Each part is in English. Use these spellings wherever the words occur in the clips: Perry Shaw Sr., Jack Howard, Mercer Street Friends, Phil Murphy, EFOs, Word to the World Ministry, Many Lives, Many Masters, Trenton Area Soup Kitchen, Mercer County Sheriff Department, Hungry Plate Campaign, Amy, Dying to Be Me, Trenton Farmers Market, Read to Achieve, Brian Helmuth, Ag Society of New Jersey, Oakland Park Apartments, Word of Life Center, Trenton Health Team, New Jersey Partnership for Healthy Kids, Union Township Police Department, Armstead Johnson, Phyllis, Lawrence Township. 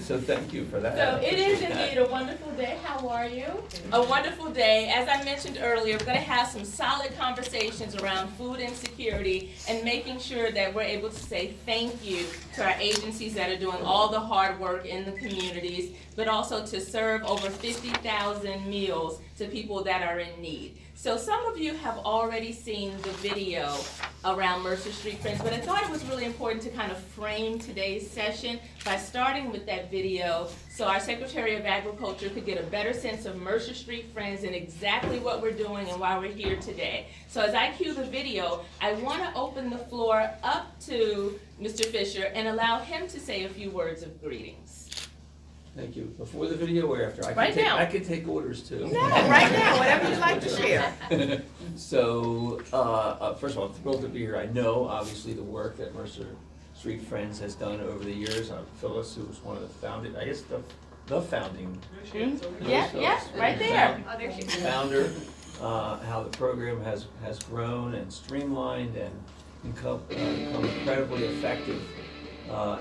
So thank you for that. So it is indeed a wonderful day. How are you? A wonderful day. As I mentioned earlier, we're going to have some solid conversations around food insecurity and making sure that we're able to say thank you to our agencies that are doing all the hard work in the communities, but also to serve over 50,000 meals to people that are in need. So some of you have already seen the video around Mercer Street Friends, but I thought it was really important to kind of frame today's session by starting with that video so our Secretary of Agriculture could get a better sense of Mercer Street Friends and exactly what we're doing and why we're here today. So as I cue the video, I want to open the floor up to Mr. Fisher and allow him to say a few words of greetings. Thank you. Before the video or after? I could take orders too. No, right now, whatever you like to share. So, first of all, I'm thrilled to be here. I know, obviously, the work that Mercer Street Friends has done over the years. Phyllis, who was one of the founding, I guess the founding. Mm-hmm. Founder, how the program has grown and streamlined and become incredibly effective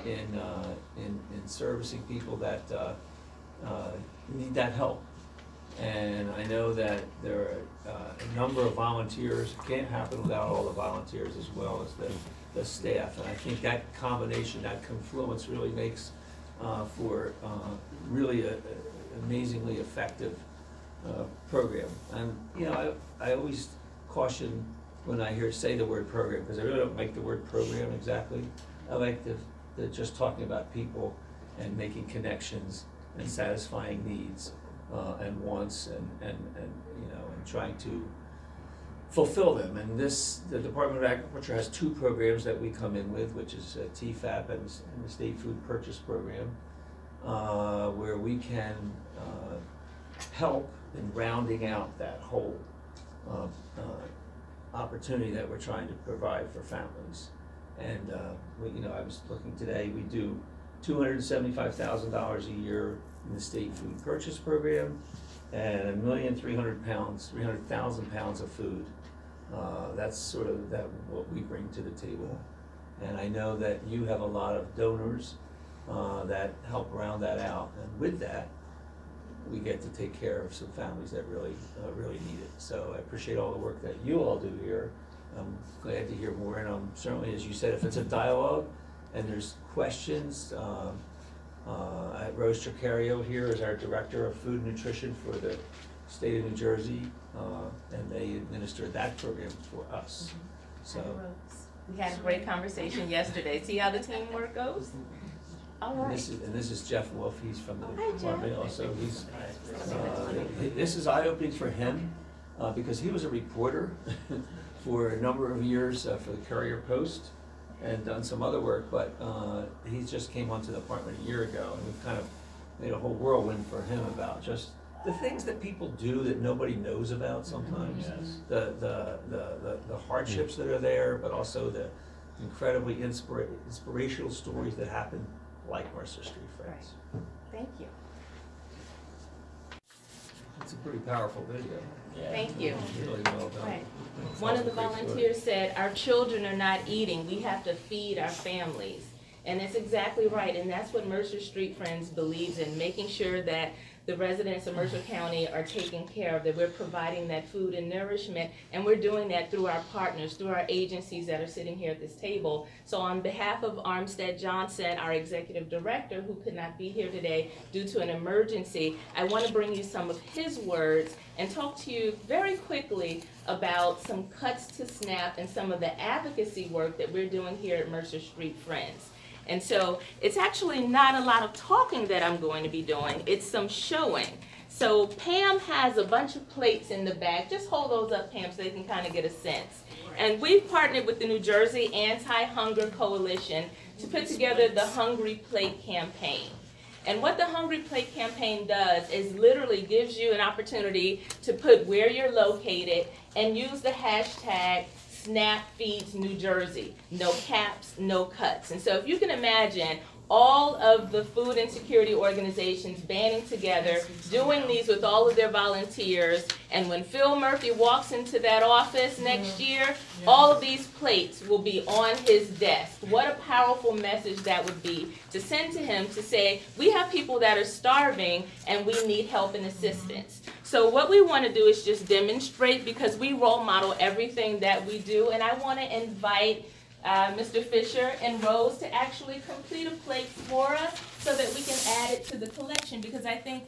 in servicing people that need that help. And I know that there are a number of volunteers. It can't happen without all the volunteers as well as the staff. And I think that combination, that confluence really makes for really an amazingly effective program. And you know, I always caution when I say the word program, because I really don't like the word program exactly. I like the just talking about people and making connections and satisfying needs and wants and you know, and trying to fulfill them. And the Department of Agriculture has two programs that we come in with, which is TFAP and the State Food Purchase Program, where we can help in rounding out that whole opportunity that we're trying to provide for families. And I was looking today, we do $275,000 a year in the State Food Purchase Program and 300,000 pounds of food. That's sort of what we bring to the table. And I know that you have a lot of donors that help round that out. And with that, we get to take care of some families that really, really need it. So I appreciate all the work that you all do here. I'm glad to hear more, and I'm certainly, as you said, if it's a dialogue and there's questions, Rose Tricario here is our Director of Food and Nutrition for the State of New Jersey, and they administer that program for us. So we had a great conversation yesterday. See how the teamwork goes? All right. And this is Jeff Wolf. He's from the department also. He's, this is eye-opening for him because he was a reporter for a number of years for the Courier Post and done some other work, but he just came onto the department a year ago, and we've kind of made a whole whirlwind for him about just the things that people do that nobody knows about sometimes. Mm-hmm. Yes. The hardships that are there, but also the incredibly inspirational stories that happen like Mercer Street Friends. Right. Thank you. It's a pretty powerful video. Yeah. Thank you. Really well done. Right. One of the volunteers said, our children are not eating, we have to feed our families. And that's exactly right, and that's what Mercer Street Friends believes in, making sure that the residents of Mercer County are taken care of, that we're providing that food and nourishment, and we're doing that through our partners, through our agencies that are sitting here at this table. So on behalf of Armstead Johnson, our executive director, who could not be here today due to an emergency, I want to bring you some of his words and talk to you very quickly about some cuts to SNAP and some of the advocacy work that we're doing here at Mercer Street Friends. And so it's actually not a lot of talking that I'm going to be doing, it's some showing. So Pam has a bunch of plates in the back. Just hold those up, Pam, so they can kind of get a sense. And we've partnered with the New Jersey Anti-Hunger Coalition to put together the Hungry Plate Campaign. And what the Hungry Plate Campaign does is literally gives you an opportunity to put where you're located and use the hashtag SNAP Feeds New Jersey, no caps, no cuts. And so if you can imagine all of the food insecurity organizations banding together, doing these with all of their volunteers, and when Phil Murphy walks into that office next year, all of these plates will be on his desk. What a powerful message that would be to send to him, to say, we have people that are starving and we need help and assistance. So what we want to do is just demonstrate, because we role model everything that we do, and I want to invite Mr. Fisher and Rose to actually complete a plate for us so that we can add it to the collection, because I think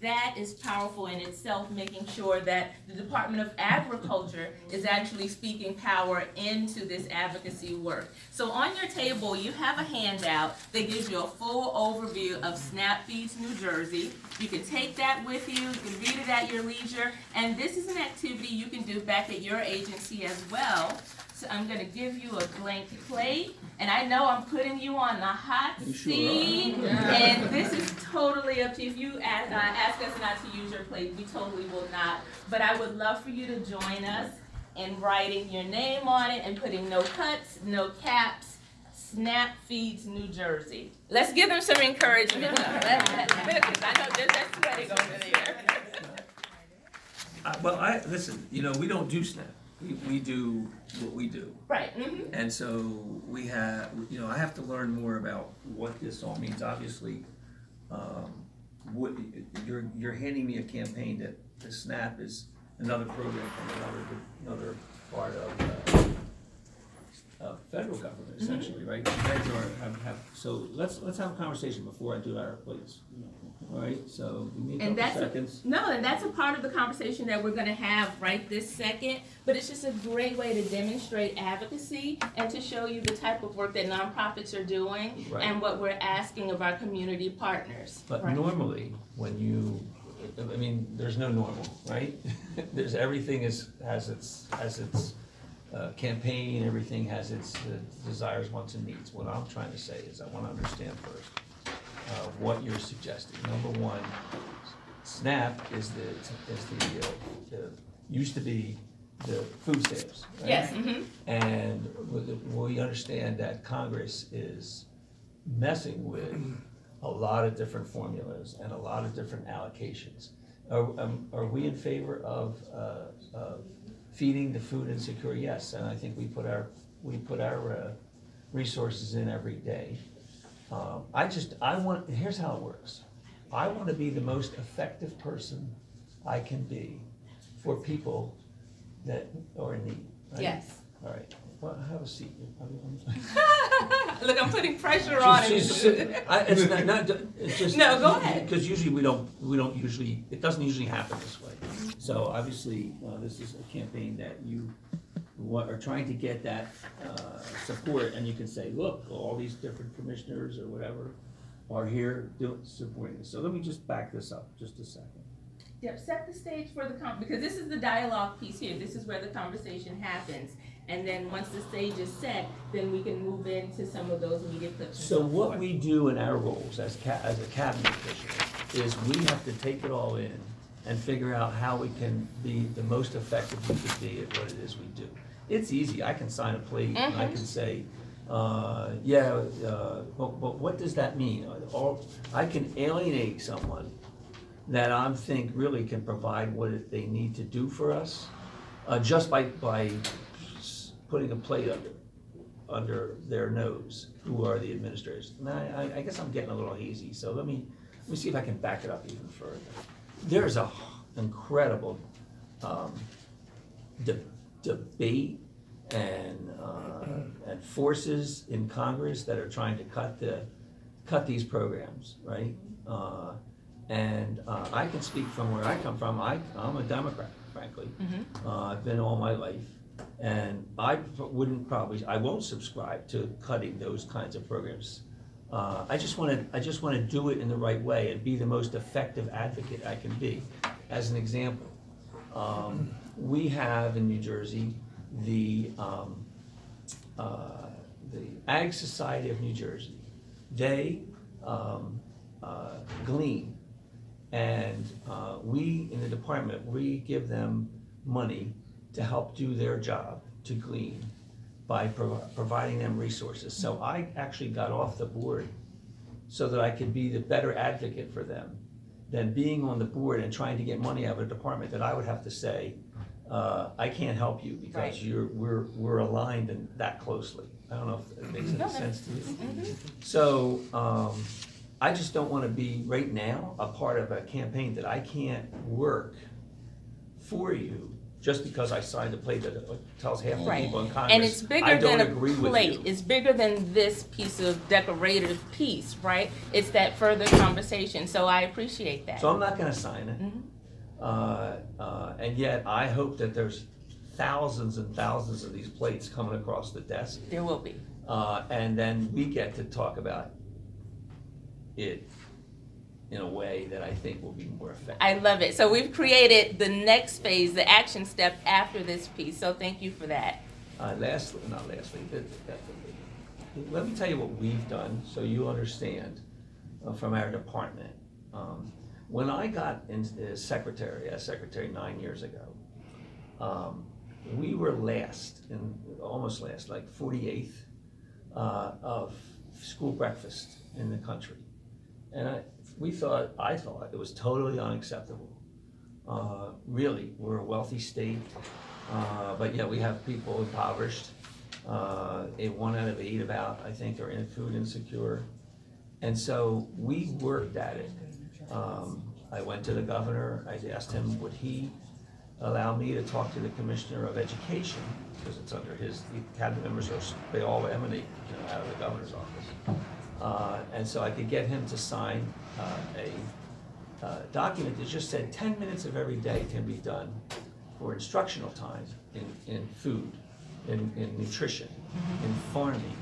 that is powerful in itself, making sure that the Department of Agriculture is actually speaking power into this advocacy work. So on your table, you have a handout that gives you a full overview of SNAP Feeds New Jersey. You can take that with you, you can read it at your leisure, and this is an activity you can do back at your agency as well. So I'm going to give you a blank plate, and I know I'm putting you on the hot seat, and this is totally up to you. If you ask us not to use your plate, we totally will not, but I would love for you to join us in writing your name on it and putting no cuts, no caps, SNAP Feeds New Jersey. Let's give them some encouragement. I know there's that sweating over there. Listen, we don't do SNAP. We do what we do. Right. Mm-hmm. And so we have, I have to learn more about what this all means. Obviously, you're handing me a campaign that the SNAP is another program from another part of federal government, essentially, mm-hmm. right? So let's have a conversation before I do our plates. All right, so we need seconds. And that's a part of the conversation that we're going to have right this second, but it's just a great way to demonstrate advocacy and to show you the type of work that nonprofits are doing and what we're asking of our community partners. But normally, there's no normal, right? There's everything has its campaign, everything has its desires, wants, and needs. What I'm trying to say is I want to understand first what you're suggesting. Number one, SNAP used to be the food stamps. Right? Yes. Mm-hmm. And we understand that Congress is messing with a lot of different formulas and a lot of different allocations. Are we in favor of feeding the food insecure? Yes, and I think we put our resources in every day. Here's how it works. I want to be the most effective person I can be for people that are in need. Right? Yes. All right. Well, have a seat. Look, I'm putting pressure on him. Go ahead. Because usually it doesn't usually happen this way. So obviously, this is a campaign that you are trying to get that support, and you can say, look, all these different commissioners or whatever are here supporting this. So let me just back this up just a second. Yep, set the stage for the because this is the dialogue piece here. This is where the conversation happens. And then once the stage is set, then we can move into some of those media clips. So what we do in our roles as a cabinet official is we have to take it all in and figure out how we can be the most effective we could be at what it is we do. It's easy. I can sign a plate and I can say, but what does that mean? I can alienate someone that I think really can provide what they need to do for us just by putting a plate under their nose, who are the administrators. And I guess I'm getting a little hazy, so let me see if I can back it up even further. There's an incredible debate and forces in Congress that are trying to cut these programs, right? I can speak from where I come from. I'm a Democrat, frankly. Mm-hmm. I've been all my life. And I won't subscribe to cutting those kinds of programs. I just want to do it in the right way and be the most effective advocate I can be. As an example, we have in New Jersey the Ag Society of New Jersey. They glean, and we in the department give them money to help do their job to glean by providing them resources. So I actually got off the board so that I could be the better advocate for them than being on the board and trying to get money out of a department that I would have to say, I can't help you because we're aligned and that closely. I don't know if it makes any sense to you. Mm-hmm. So I just don't want to be right now a part of a campaign that I can't work for you just because I signed a plate that tells half the people in Congress. And it's bigger than a plate. It's bigger than this piece of decorative piece, right? It's that further conversation. So I appreciate that. So I'm not going to sign it. Mm-hmm. And yet I hope that there's thousands and thousands of these plates coming across the desk. There will be. And then we get to talk about it in a way that I think will be more effective. I love it. So we've created the next phase, the action step after this piece. So thank you for that. Let me tell you what we've done so you understand from our department. When I got into secretary, as secretary 9 years ago, we were almost last, like 48th of school breakfast in the country. And I thought it was totally unacceptable. Really, we're a wealthy state, but yet we have people impoverished. 1 out of 8 I think, are food insecure. And so we worked at it. I went to the governor. I asked him, would he allow me to talk to the commissioner of education, because it's under his, the cabinet members, they all emanate out of the governor's office. And so I could get him to sign a document that just said 10 minutes of every day can be done for instructional time in food, in nutrition, in farming.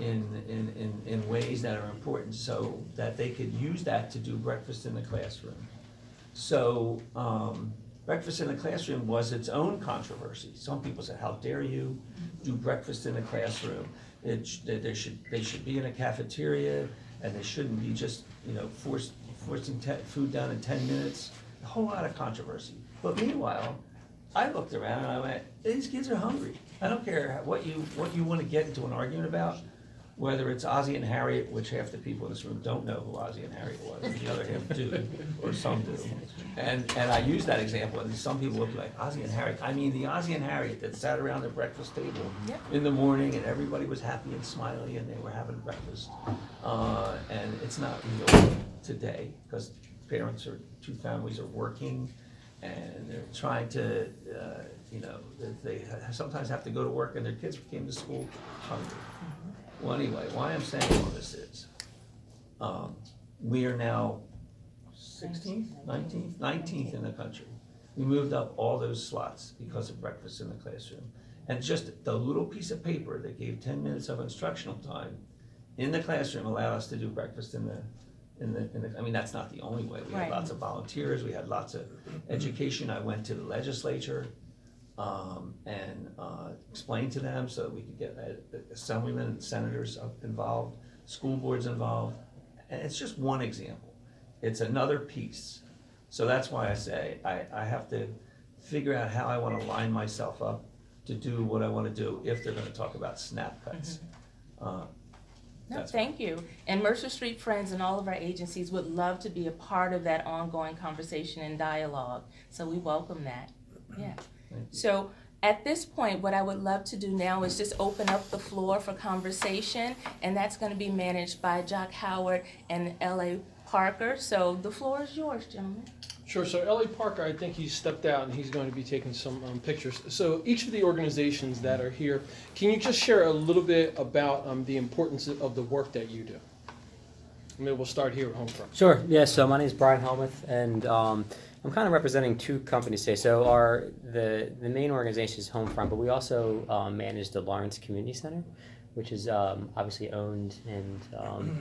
In ways that are important so that they could use that to do breakfast in the classroom. So breakfast in the classroom was its own controversy. Some people said, how dare you do breakfast in the classroom? They should be in a cafeteria and they shouldn't be just forcing food down in 10 minutes. A whole lot of controversy. But meanwhile, I looked around and I went, these kids are hungry. I don't care what you want to get into an argument about, whether it's Ozzie and Harriet, which half the people in this room don't know who Ozzie and Harriet was, and the other half do, or some do. And I use that example, and some people look like, Ozzie and Harriet. I mean, the Ozzie and Harriet that sat around the breakfast table in the morning, and everybody was happy and smiley, and they were having breakfast. And it's not real today, because parents or two families are working, and they're trying to... they sometimes have to go to work and their kids came to school hungry. Well, anyway, why I'm saying all this is we are now 19th in the country. We moved up all those slots because of breakfast in the classroom. And just the little piece of paper that gave 10 minutes of instructional time in the classroom allowed us to do breakfast in the, I mean, that's not the only way. We had lots of volunteers. We had lots of education. I went to the legislature. And explain to them so that we could get assemblymen and senators involved, school boards involved. And it's just one example. It's another piece. So that's why I say I have to figure out how I want to line myself up to do what I want to do if they're going to talk about SNAP cuts. Thank you. And Mercer Street Friends and all of our agencies would love to be a part of that ongoing conversation and dialogue. So we welcome that. Yeah. So at this point, what I would love to do now is just open up the floor for conversation, and that's going to be managed by Jack Howard and L.A. Parker. So the floor is yours, gentlemen. Sure. So L.A. Parker, I think he's stepped out, and he's going to be taking some pictures. So each of the organizations that are here, can you just share a little bit about the importance of the work that you do? Maybe we'll start here at Homefront. Sure. Yeah. So my name is Brian Helmuth, and I'm kind of representing two companies today. So the main organization is Homefront, but we also manage the Lawrence Community Center, which is obviously owned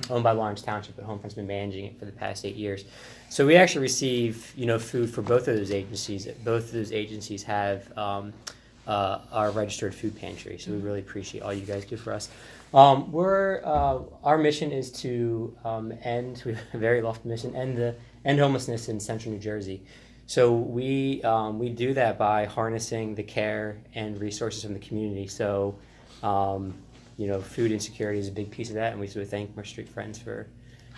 by Lawrence Township, but Homefront's been managing it for the past 8 years. So we actually receive food for both of those agencies. Both of those agencies have our registered food pantry. So we really appreciate all you guys do for us. Our mission is to end homelessness in central New Jersey. So we do that by harnessing the care and resources from the community. So, you know, food insecurity is a big piece of that, and we sort of thank Mercer Street Friends for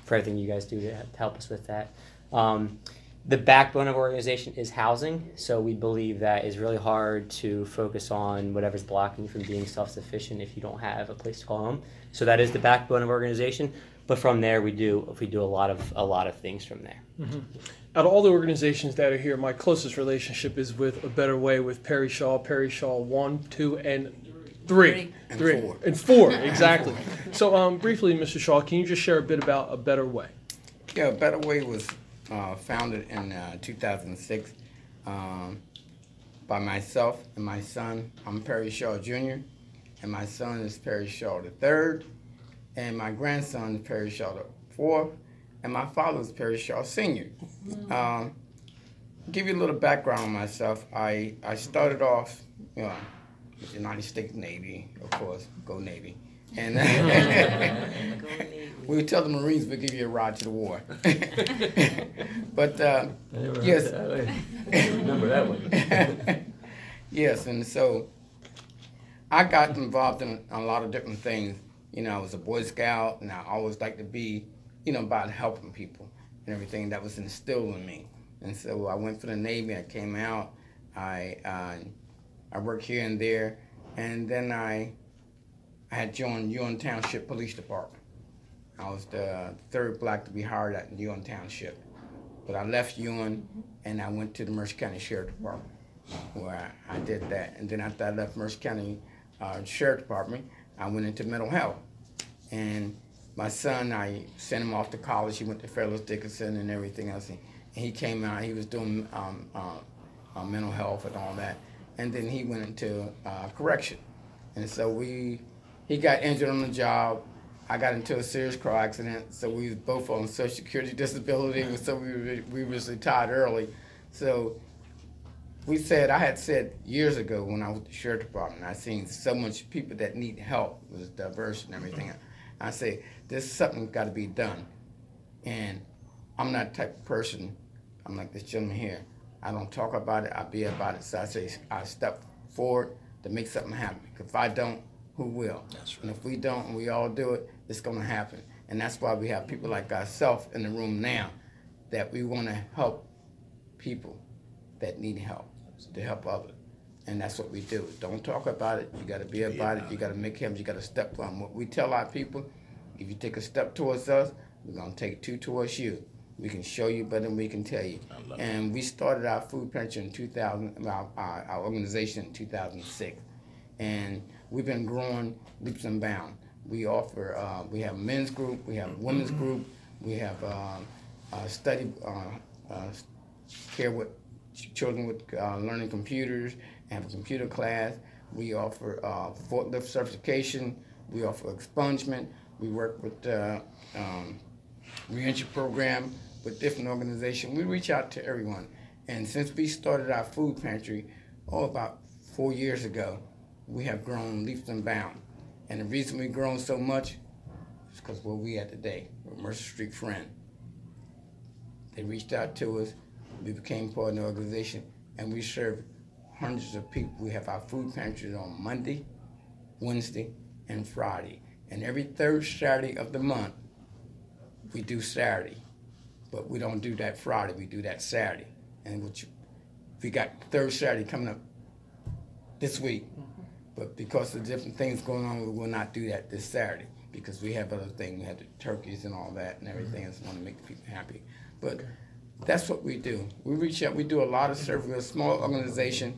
everything you guys do to help us with that. The backbone of our organization is housing, so we believe that it's really hard to focus on whatever's blocking you from being self-sufficient if you don't have a place to call home. So that is the backbone of our organization. But from there, we do a lot of things from there. Mm-hmm. Out of all the organizations that are here, my closest relationship is with A Better Way with Perry Shaw, Perry Shaw 1, 2, and 3. And 4. And 4, exactly. So briefly, Mr. Shaw, can you just share a bit about A Better Way? Yeah, A Better Way was founded in 2006 by myself and my son. I'm Perry Shaw Jr., and my son is Perry Shaw III, and my grandson is Perry Shaw IV, and my father is Perry Shaw Sr. Give you a little background on myself. I started off, you know, with the United States Navy, of course, go Navy. And we would tell the Marines we'd give you a ride to the war. But, yes. I remember that one. Yes, and so I got involved in a lot of different things. You know, I was a Boy Scout, and I always liked to be, you know, about helping people and everything that was instilled in me. And so I went for the Navy. I came out. I worked here and there, and then I had joined Union Township Police Department. I was the third black to be hired at Union Township. But I left Union and I went to the Mercer County Sheriff Department, where I did that. And then after I left Mercer County Sheriff Department, I went into mental health. And my son, I sent him off to college. He went to Fairleigh Dickinson and everything else. And he came out, he was doing mental health and all that. And then he went into correction. And so he got injured on the job. I got into a serious car accident, so we was both on Social Security disability, so we was retired early. So I had said years ago when I was at the Sheriff Department, I seen so much people that need help, it was diverse and everything. I say, there's something got to be done. And I'm not the type of person, I'm like this gentleman here, I don't talk about it, I be about it. So I say, I step forward to make something happen. If I don't, who will? That's right. And if we don't and we all do it, it's going to happen. And that's why we have people like ourselves in the room now, that we want to help people that need help, to help others. And that's what we do. Don't talk about it. You got to be about it. You got to make him. You got to step from what we tell our people. If you take a step towards us, we're going to take two towards you. We can show you better than we can tell you. And we started our food pantry in 2000, our organization in 2006. And we've been growing leaps and bounds. We offer, we have a men's group, we have a women's group, we have care with children with learning computers, have a computer class. We offer forklift certification, we offer expungement, we work with the reentry program, with different organizations. We reach out to everyone. And since we started our food pantry, about 4 years ago, we have grown leaps and bounds. And the reason we've grown so much is because where we at today, we're Mercer Street Friends. They reached out to us, we became part of the organization, and we serve hundreds of people. We have our food pantries on Monday, Wednesday, and Friday. And every third Saturday of the month, we do Saturday. But we don't do that Friday, we do that Saturday. And we got third Saturday coming up this week. But because of different things going on, we will not do that this Saturday because we have other things. We have the turkeys and all that and everything. I just want to make the people happy. But that's what we do. We reach out. We do a lot of service. We're a small organization,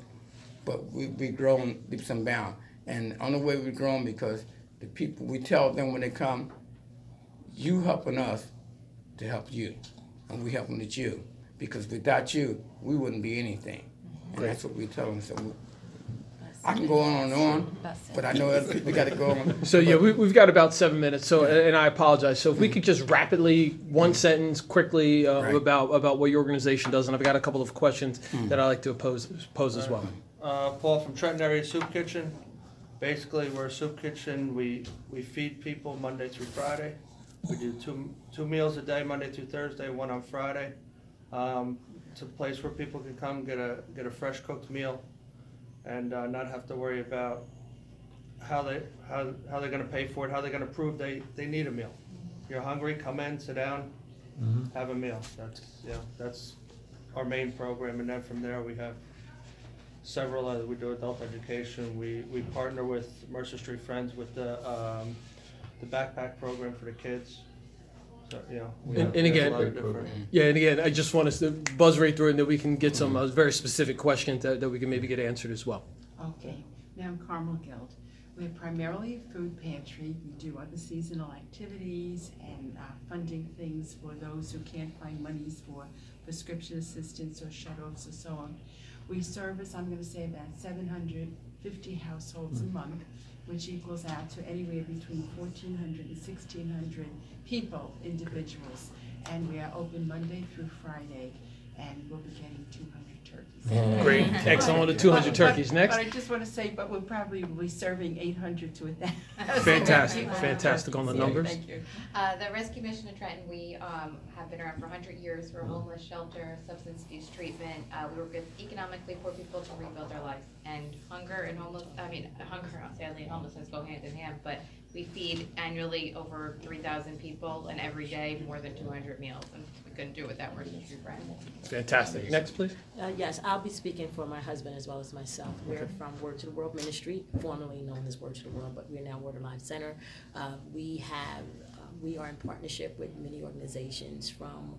but we grow leaps and bounds. And on the way we've grown because the people, we tell them when they come, you helping us to help you, and we helping with you because without you, we wouldn't be anything. And that's what we tell them. So I can go on and on, but I know other people got to go on. So yeah, we've got about 7 minutes. So and I apologize. So if we could just rapidly one sentence quickly right. about what your organization does, and I've got a couple of questions that I like to pose as well. Paul from Trenton Area Soup Kitchen. Basically, we're a soup kitchen. We feed people Monday through Friday. We do two meals a day, Monday through Thursday, one on Friday. It's a place where people can come get a fresh cooked meal, and not have to worry about how they're going to pay for it, how they're going to prove they need a meal. If you're hungry, come in, sit down, have a meal. That's our main program, and then from there we have several other. We do adult education. We partner with Mercer Street Friends with the backpack program for the kids. So, and again, I just want us to buzz right through, and that we can get some very specific questions that we can maybe get answered as well. Okay. Now, Carmel Guild, we're primarily a food pantry. We do other seasonal activities and funding things for those who can't find monies for prescription assistance or shut-offs or so on. We service, I'm going to say, about 750 households a month, which equals out to anywhere between 1,400 and 1,600 people, individuals. And we are open Monday through Friday, and we'll be getting 200 turkeys. Great, excellent, 200 turkeys. Next. But I just want to say, but we'll probably be serving 800 to 1,000. Fantastic on the numbers. Thank you. The Rescue Mission of Trenton, we have been around for 100 years. We're a homeless shelter, substance abuse treatment. We work with economically poor people to rebuild their lives. And hunger, sadly, and homelessness go hand in hand, but we feed annually over 3,000 people, and every day more than 200 meals. And we couldn't do it without Mercer Street Friends. Fantastic. Next, please. Yes, I'll be speaking for my husband as well as myself. We're from Word to the World Ministry, formerly known as Word to the World, but we're now Word of Life Center. We are in partnership with many organizations from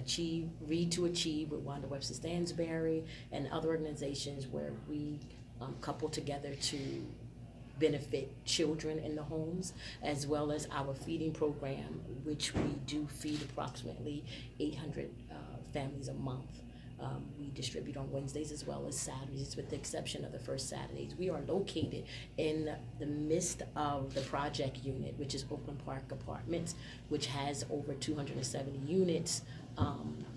Achieve, Read to Achieve with Wanda Webster Stansberry, and other organizations where we couple together to benefit children in the homes, as well as our feeding program, which we do feed approximately 800 families a month. We distribute on Wednesdays as well as Saturdays, with the exception of the first Saturdays. We are located in the midst of the project unit, which is Oakland Park Apartments, which has over 270 units.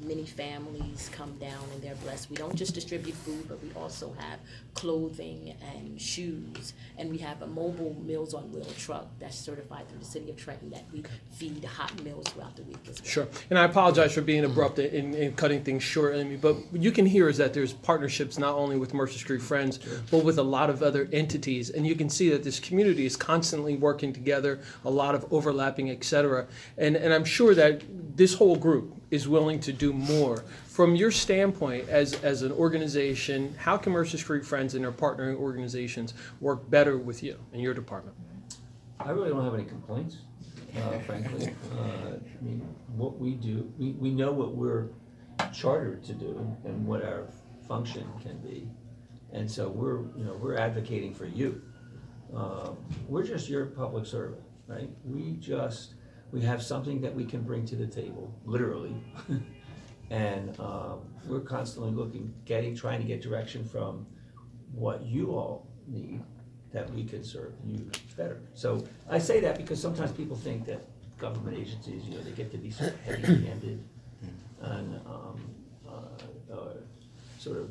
Many families come down and they're blessed. We don't just distribute food, but we also have clothing and shoes. And we have a mobile Meals on Wheel truck that's certified through the city of Trenton that we feed hot meals throughout the week as well. Sure. And I apologize for being abrupt and cutting things short, Amy, but what you can hear is that there's partnerships not only with Mercer Street Friends, but with a lot of other entities. And you can see that this community is constantly working together, a lot of overlapping, et cetera. And I'm sure that this whole group is willing to do more. From your standpoint as an organization, how can Mercer Street Friends and their partnering organizations work better with you and your department? I really don't have any complaints, frankly. I mean, what we do, we know what we're chartered to do and what our function can be, and so we're advocating for you. We're just your public servant, right? We have something that we can bring to the table, literally, and we're constantly trying to get direction from what you all need that we can serve you better. So I say that because sometimes people think that government agencies, they get to be sort of heavy-handed and sort of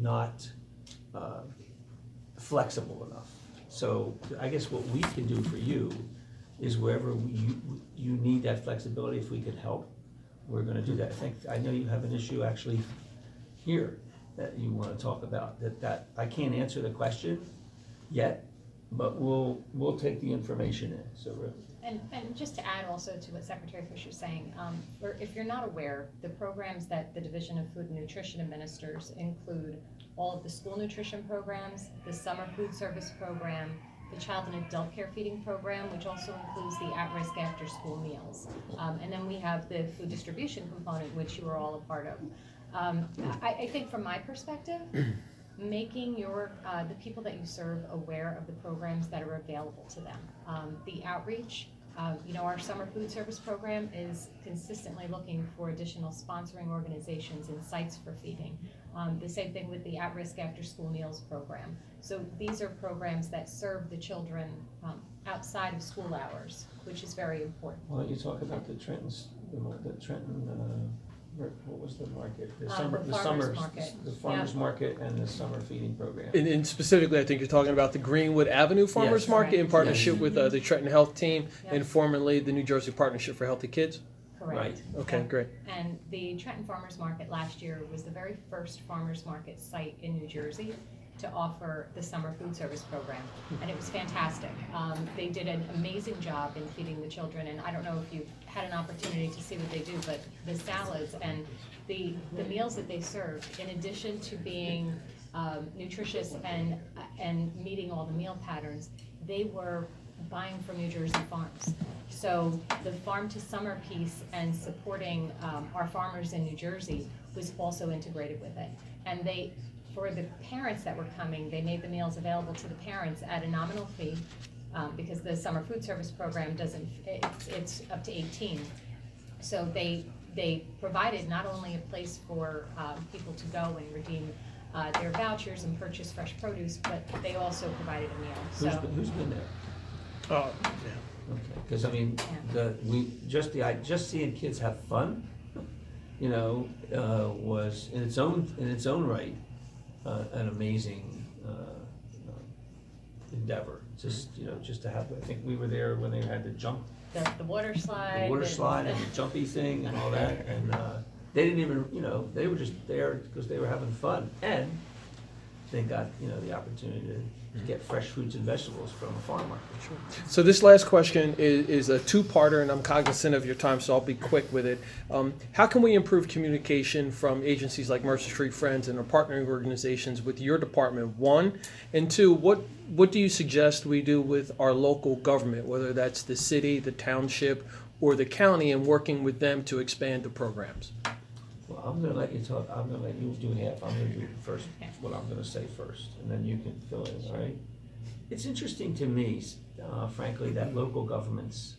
not flexible enough. So I guess what we can do for you is wherever you need that flexibility, if we can help, we're going to do that. I know you have an issue actually here that you want to talk about. That I can't answer the question yet, but we'll take the information in. And just to add also to what Secretary Fisher is saying, if you're not aware, the programs that the Division of Food and Nutrition administers include all of the school nutrition programs, the summer food service program, the child and adult care feeding program, which also includes the at-risk after-school meals. And then we have the food distribution component, which you are all a part of. I think from my perspective, making the people that you serve aware of the programs that are available to them. The outreach, our summer food service program is consistently looking for additional sponsoring organizations and sites for feeding. The same thing with the at-risk after-school meals program. So these are programs that serve the children outside of school hours, which is very important. Well, you talk about what was the market? The farmers market and the summer feeding program. And specifically, I think you're talking about the Greenwood Avenue Farmers Market in partnership with the Trenton Health Team and formerly the New Jersey Partnership for Healthy Kids. Correct. Right. Okay, great. And the Trenton Farmers Market last year was the very first farmers market site in New Jersey to offer the summer food service program, and it was fantastic. They did an amazing job in feeding the children, and I don't know if you had an opportunity to see what they do, but the salads and the meals that they served, in addition to being nutritious and meeting all the meal patterns, they were buying from New Jersey farms. So the farm to summer piece and supporting our farmers in New Jersey was also integrated with it. And they, for the parents that were coming, they made the meals available to the parents at a nominal fee because the summer food service program doesn't, it's up to 18. So they provided not only a place for people to go and redeem their vouchers and purchase fresh produce, but they also provided a meal. So who's been there? Oh, yeah. Okay. Because I mean, just seeing kids have fun, you know, was in its own right an amazing endeavor. Just to have. I think we were there when they had the jump, the water slide, and the jumpy thing and all that, and they didn't even, they were just there because they were having fun, and they got, the opportunity to get fresh fruits and vegetables from a farmer. Sure. So this last question is a two-parter, and I'm cognizant of your time, so I'll be quick with it. How can we improve communication from agencies like Mercer Street Friends and our partnering organizations with your department, one? And two, what do you suggest we do with our local government, whether that's the city, the township, or the county, and working with them to expand the programs? I'm going to let you talk. I'm going to let you do half. I'm going to do first what I'm going to say first, and then you can fill in, all right? It's interesting to me, frankly, that local governments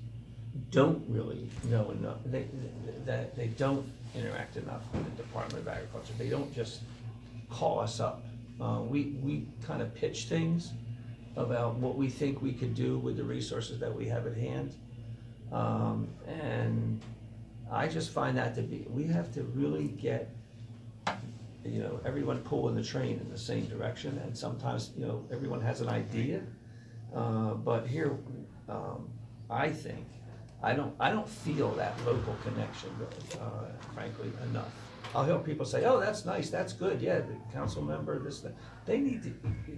don't really know enough. They don't interact enough with the Department of Agriculture. They don't just call us up. We kind of pitch things about what we think we could do with the resources that we have at hand, and I just find that to be, we have to really get, everyone pulling the train in the same direction, and sometimes, everyone has an idea, but here, I think, I don't feel that local connection, frankly, enough. I'll hear people say, oh, that's nice, that's good, yeah, the council member, this, that. They need to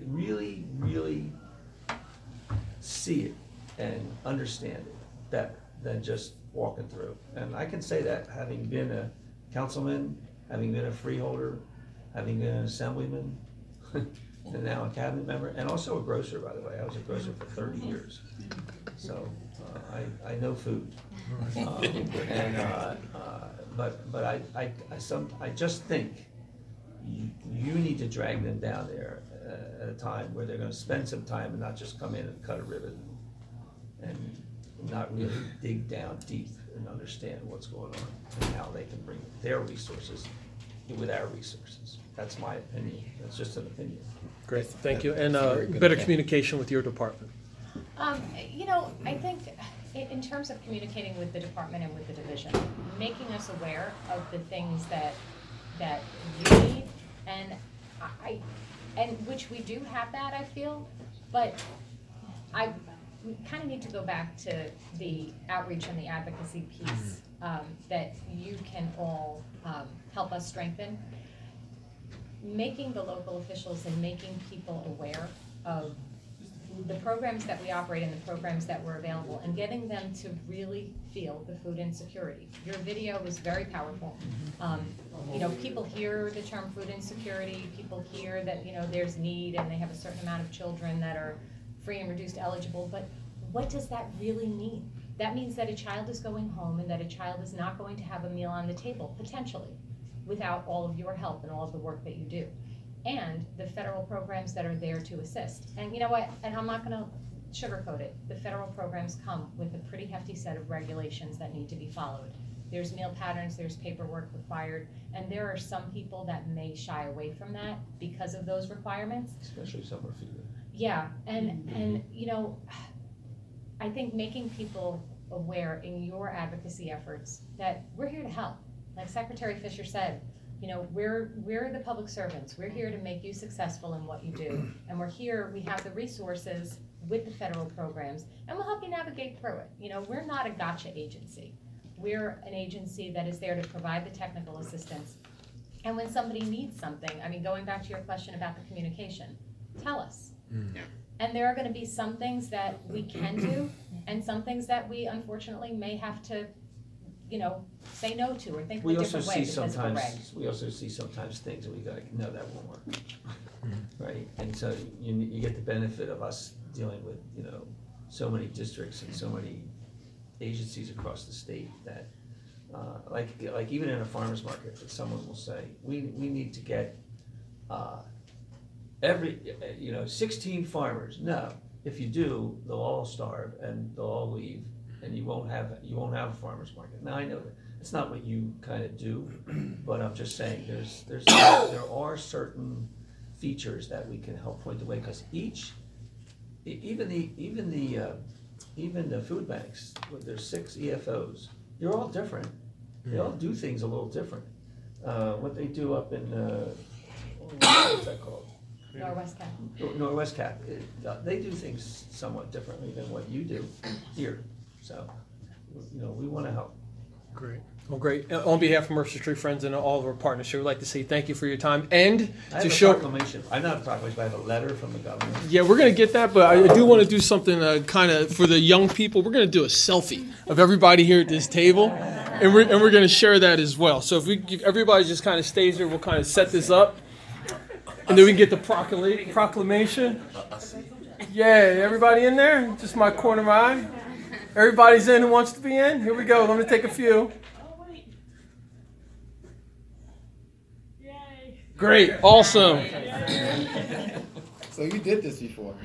really, really see it and understand it better than just walking through. And I can say that having been a councilman, having been a freeholder, having been an assemblyman, and now a cabinet member, and also a grocer, by the way. I was a grocer for 30 years. So I know food. But I just think you need to drag them down there at a time where they're going to spend some time and not just come in and cut a ribbon and not really dig down deep and understand what's going on and how they can bring their resources with our resources. That's my opinion. That's just an opinion. Great, thank you. And better communication with your department. I think in terms of communicating with the department and with the division, making us aware of the things that you need, and which we do have that, I feel, but we kind of need to go back to the outreach and the advocacy piece that you can all help us strengthen. Making the local officials and making people aware of the programs that we operate and the programs that were available, and getting them to really feel the food insecurity. Your video was very powerful. People hear the term food insecurity, people hear that, there's need and they have a certain amount of children that are free and reduced eligible, but what does that really mean? That means that a child is going home and that a child is not going to have a meal on the table, potentially, without all of your help and all of the work that you do, and the federal programs that are there to assist. And you know what, and I'm not gonna sugarcoat it, the federal programs come with a pretty hefty set of regulations that need to be followed. There's meal patterns, there's paperwork required, and there are some people that may shy away from that because of those requirements. Especially summer fever. Yeah, and I think making people aware in your advocacy efforts that we're here to help. Like Secretary Fisher said, we're the public servants. We're here to make you successful in what you do. And we're here, we have the resources with the federal programs, and we'll help you navigate through it. We're not a gotcha agency. We're an agency that is there to provide the technical assistance. And when somebody needs something, I mean, going back to your question about the communication, tell us. Mm-hmm. And there are going to be some things that we can do and some things that we unfortunately may have to, you know, say no to or think of a different way because of the reg. We also see sometimes things that we go, no, that won't work. Mm-hmm. Right? And so you get the benefit of us dealing with, you know, so many districts and so many agencies across the state that, like even in a farmer's market, that someone will say, we need to get every, 16 farmers. No, if you do, they'll all starve and they'll all leave, and you won't have a farmer's market. Now I know that it's not what you kind of do, but I'm just saying there are certain features that we can help point the way because even the food banks, there's 6 EFOs. They're all different. They all do things a little different. What they do up in what's that called? Norwest Cap. They do things somewhat differently than what you do here. So, we want to help. Great. Well, great. On behalf of Mercer Street Friends and all of our partners, we'd like to say thank you for your time and proclamation. I'm not a proclamation, but I have a letter from the governor. Yeah, we're going to get that, but I do want to do something kind of for the young people. We're going to do a selfie of everybody here at this table, and we're going to share that as well. So if everybody just kind of stays there, we'll kind of set this up, and then we can get the proclamation. Yeah, everybody in there? Just my corner of my eye. Everybody's in who wants to be in? Here we go. I'm going to take a few. Great. Awesome. So you did this before.